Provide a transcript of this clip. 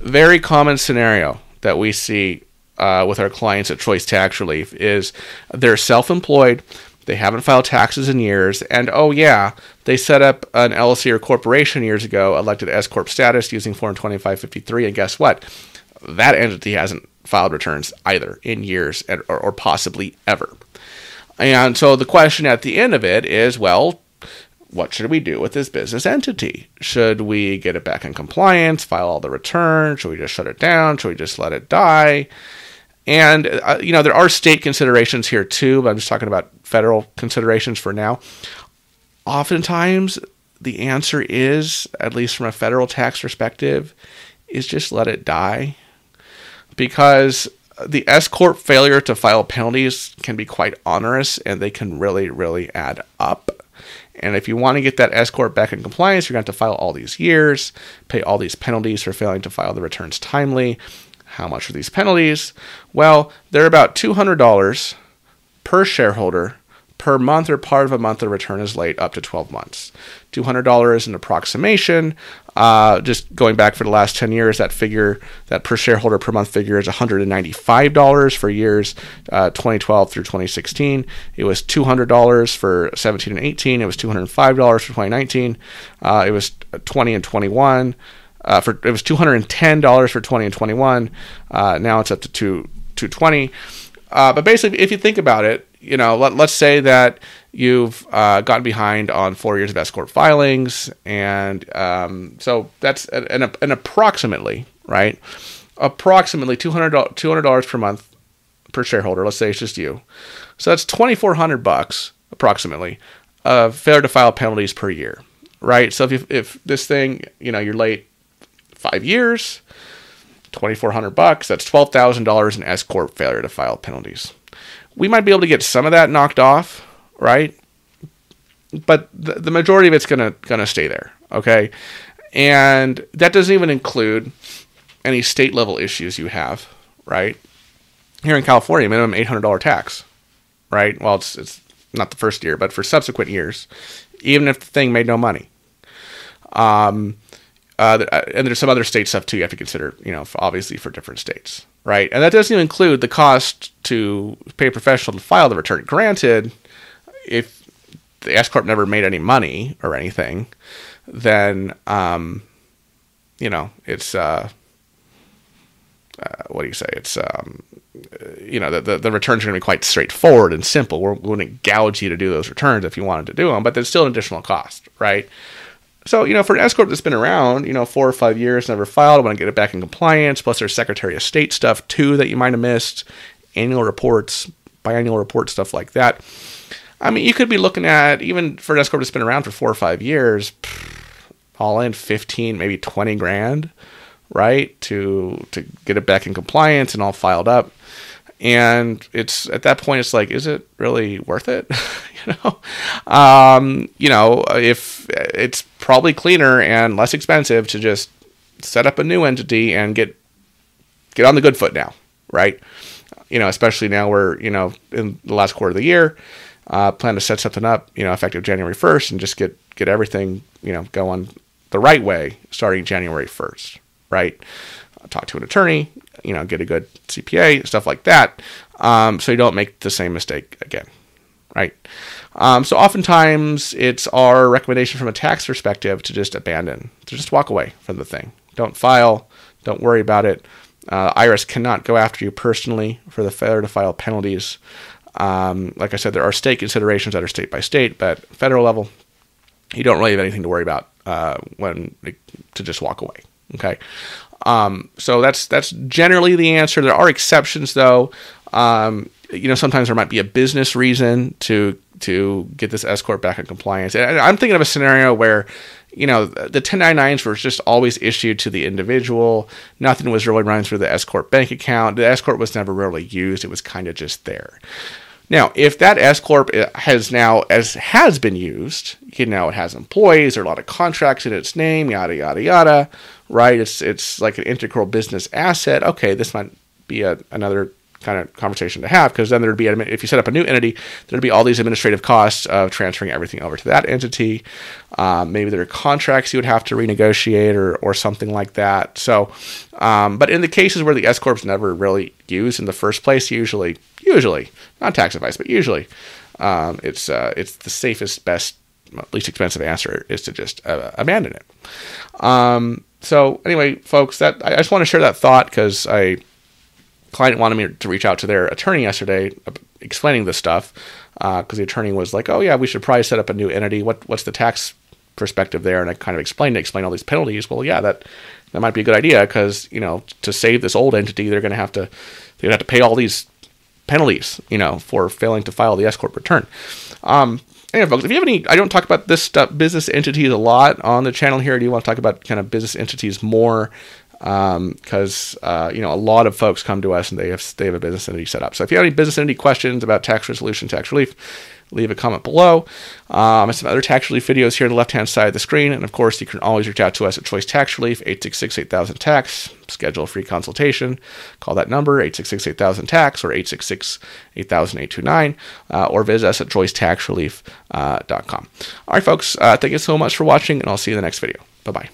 Very common scenario that we see with our clients at Choice Tax Relief is they're self-employed, they haven't filed taxes in years, and oh yeah, they set up an LLC or corporation years ago, elected S-Corp status using Form 2553, and guess what? That entity hasn't filed returns either in years or possibly ever. And so the question at the end of it is, well, what should we do with this business entity? Should we get it back in compliance, file all the returns? Should we just shut it down? Should we just let it die? And, there are state considerations here too, but I'm just talking about federal considerations for now. Oftentimes, the answer is, at least from a federal tax perspective, is just let it die. Because the S-Corp failure to file penalties can be quite onerous, and they can really, really add up. And if you want to get that S-Corp back in compliance, you're going to have to file all these years, pay all these penalties for failing to file the returns timely. How much are these penalties? Well, they're about $200 per shareholder per month or part of a month the return is late, up to 12 months. $200 is an approximation. Just going back for the last 10 years, that figure, that per shareholder per month figure is $195 for years 2012 through 2016. It was $200 for 17 and 18. It was $205 for 2019. It was 20 and 21. It was $210 for 20 and 21. Now it's up to $220. But basically, if you think about it, let's say that you've gotten behind on 4 years of S-Corp filings, and so that's an approximately, right? Approximately $200 per month per shareholder. Let's say it's just you. So that's $2,400 approximately of failure to file penalties per year, right? So if this thing, you're late 5 years, $2,400, that's $12,000 in S-Corp failure to file penalties. We might be able to get some of that knocked off, right? But the majority of it's gonna stay there, okay? And that doesn't even include any state level issues you have, right? Here in California, minimum $800 tax, right? Well, it's not the first year, but for subsequent years, even if the thing made no money. And there's some other state stuff too you have to consider, obviously for different states, right? And that doesn't even include the cost to pay a professional to file the return. Granted, if the S-Corp never made any money or anything, then, it's, what do you say? It's, the returns are going to be quite straightforward and simple. We're going to gouge you to do those returns if you wanted to do them, but there's still an additional cost, right? So, for an S-Corp that's been around, 4 or 5 years, never filed, I want to get it back in compliance, plus there's Secretary of State stuff, too, that you might have missed, annual reports, biannual reports, stuff like that. I mean, you could be looking at, even for an S-Corp that's been around for 4 or 5 years, all in 15, maybe 20 grand, right, to get it back in compliance and all filed up. And it's at that point, it's like, is it really worth it? If it's probably cleaner and less expensive to just set up a new entity and get on the good foot now, right? Especially now we're in the last quarter of the year, plan to set something up, effective January 1st, and just get everything going the right way starting January 1st, right? Talk to an attorney, get a good CPA, stuff like that, so you don't make the same mistake again, right? So oftentimes, it's our recommendation from a tax perspective to just abandon, to just walk away from the thing. Don't file, don't worry about it. IRS cannot go after you personally for the failure to file penalties. Like I said, there are state considerations that are state by state, but federal level, you don't really have anything to worry about to just walk away, okay? So that's generally the answer. There are exceptions though. Sometimes there might be a business reason to get this S-Corp back in compliance. And I'm thinking of a scenario where, the 1099s were just always issued to the individual. Nothing was really running through the S-Corp bank account. The S-Corp was never really used. It was kind of just there. Now, if that S-Corp has been used, it has employees or a lot of contracts in its name, yada, yada, yada, right? It's like an integral business asset. Okay, this might be another kind of conversation to have, because then there'd be, if you set up a new entity, there'd be all these administrative costs of transferring everything over to that entity. Maybe there are contracts you would have to renegotiate or something like that. So, but in the cases where the S-Corp's never really used in the first place, usually, not tax advice, but usually, it's the safest, best, least expensive answer is to just abandon it. So anyway, folks, that I just want to share that thought because a client wanted me to reach out to their attorney yesterday explaining this stuff because the attorney was like, oh, yeah, we should probably set up a new entity. What's the tax perspective there? And I kind of explained all these penalties. Well, yeah, that might be a good idea because, to save this old entity, they're going to have to pay all these penalties, for failing to file the S-Corp return. Anyway, folks, if you have any, I don't talk about this stuff, business entities a lot on the channel here. Do you want to talk about kind of business entities more? Because, a lot of folks come to us and they have a business entity set up. So if you have any business entity questions about tax resolution, tax relief, leave a comment below. And some other tax relief videos here on the left-hand side of the screen. And of course, you can always reach out to us at Choice Tax Relief, 866-8000-TAX. Schedule a free consultation. Call that number, 866-8000-TAX or 866-8000-829, or visit us at choicetaxrelief.com. All right, folks, thank you so much for watching, and I'll see you in the next video. Bye-bye.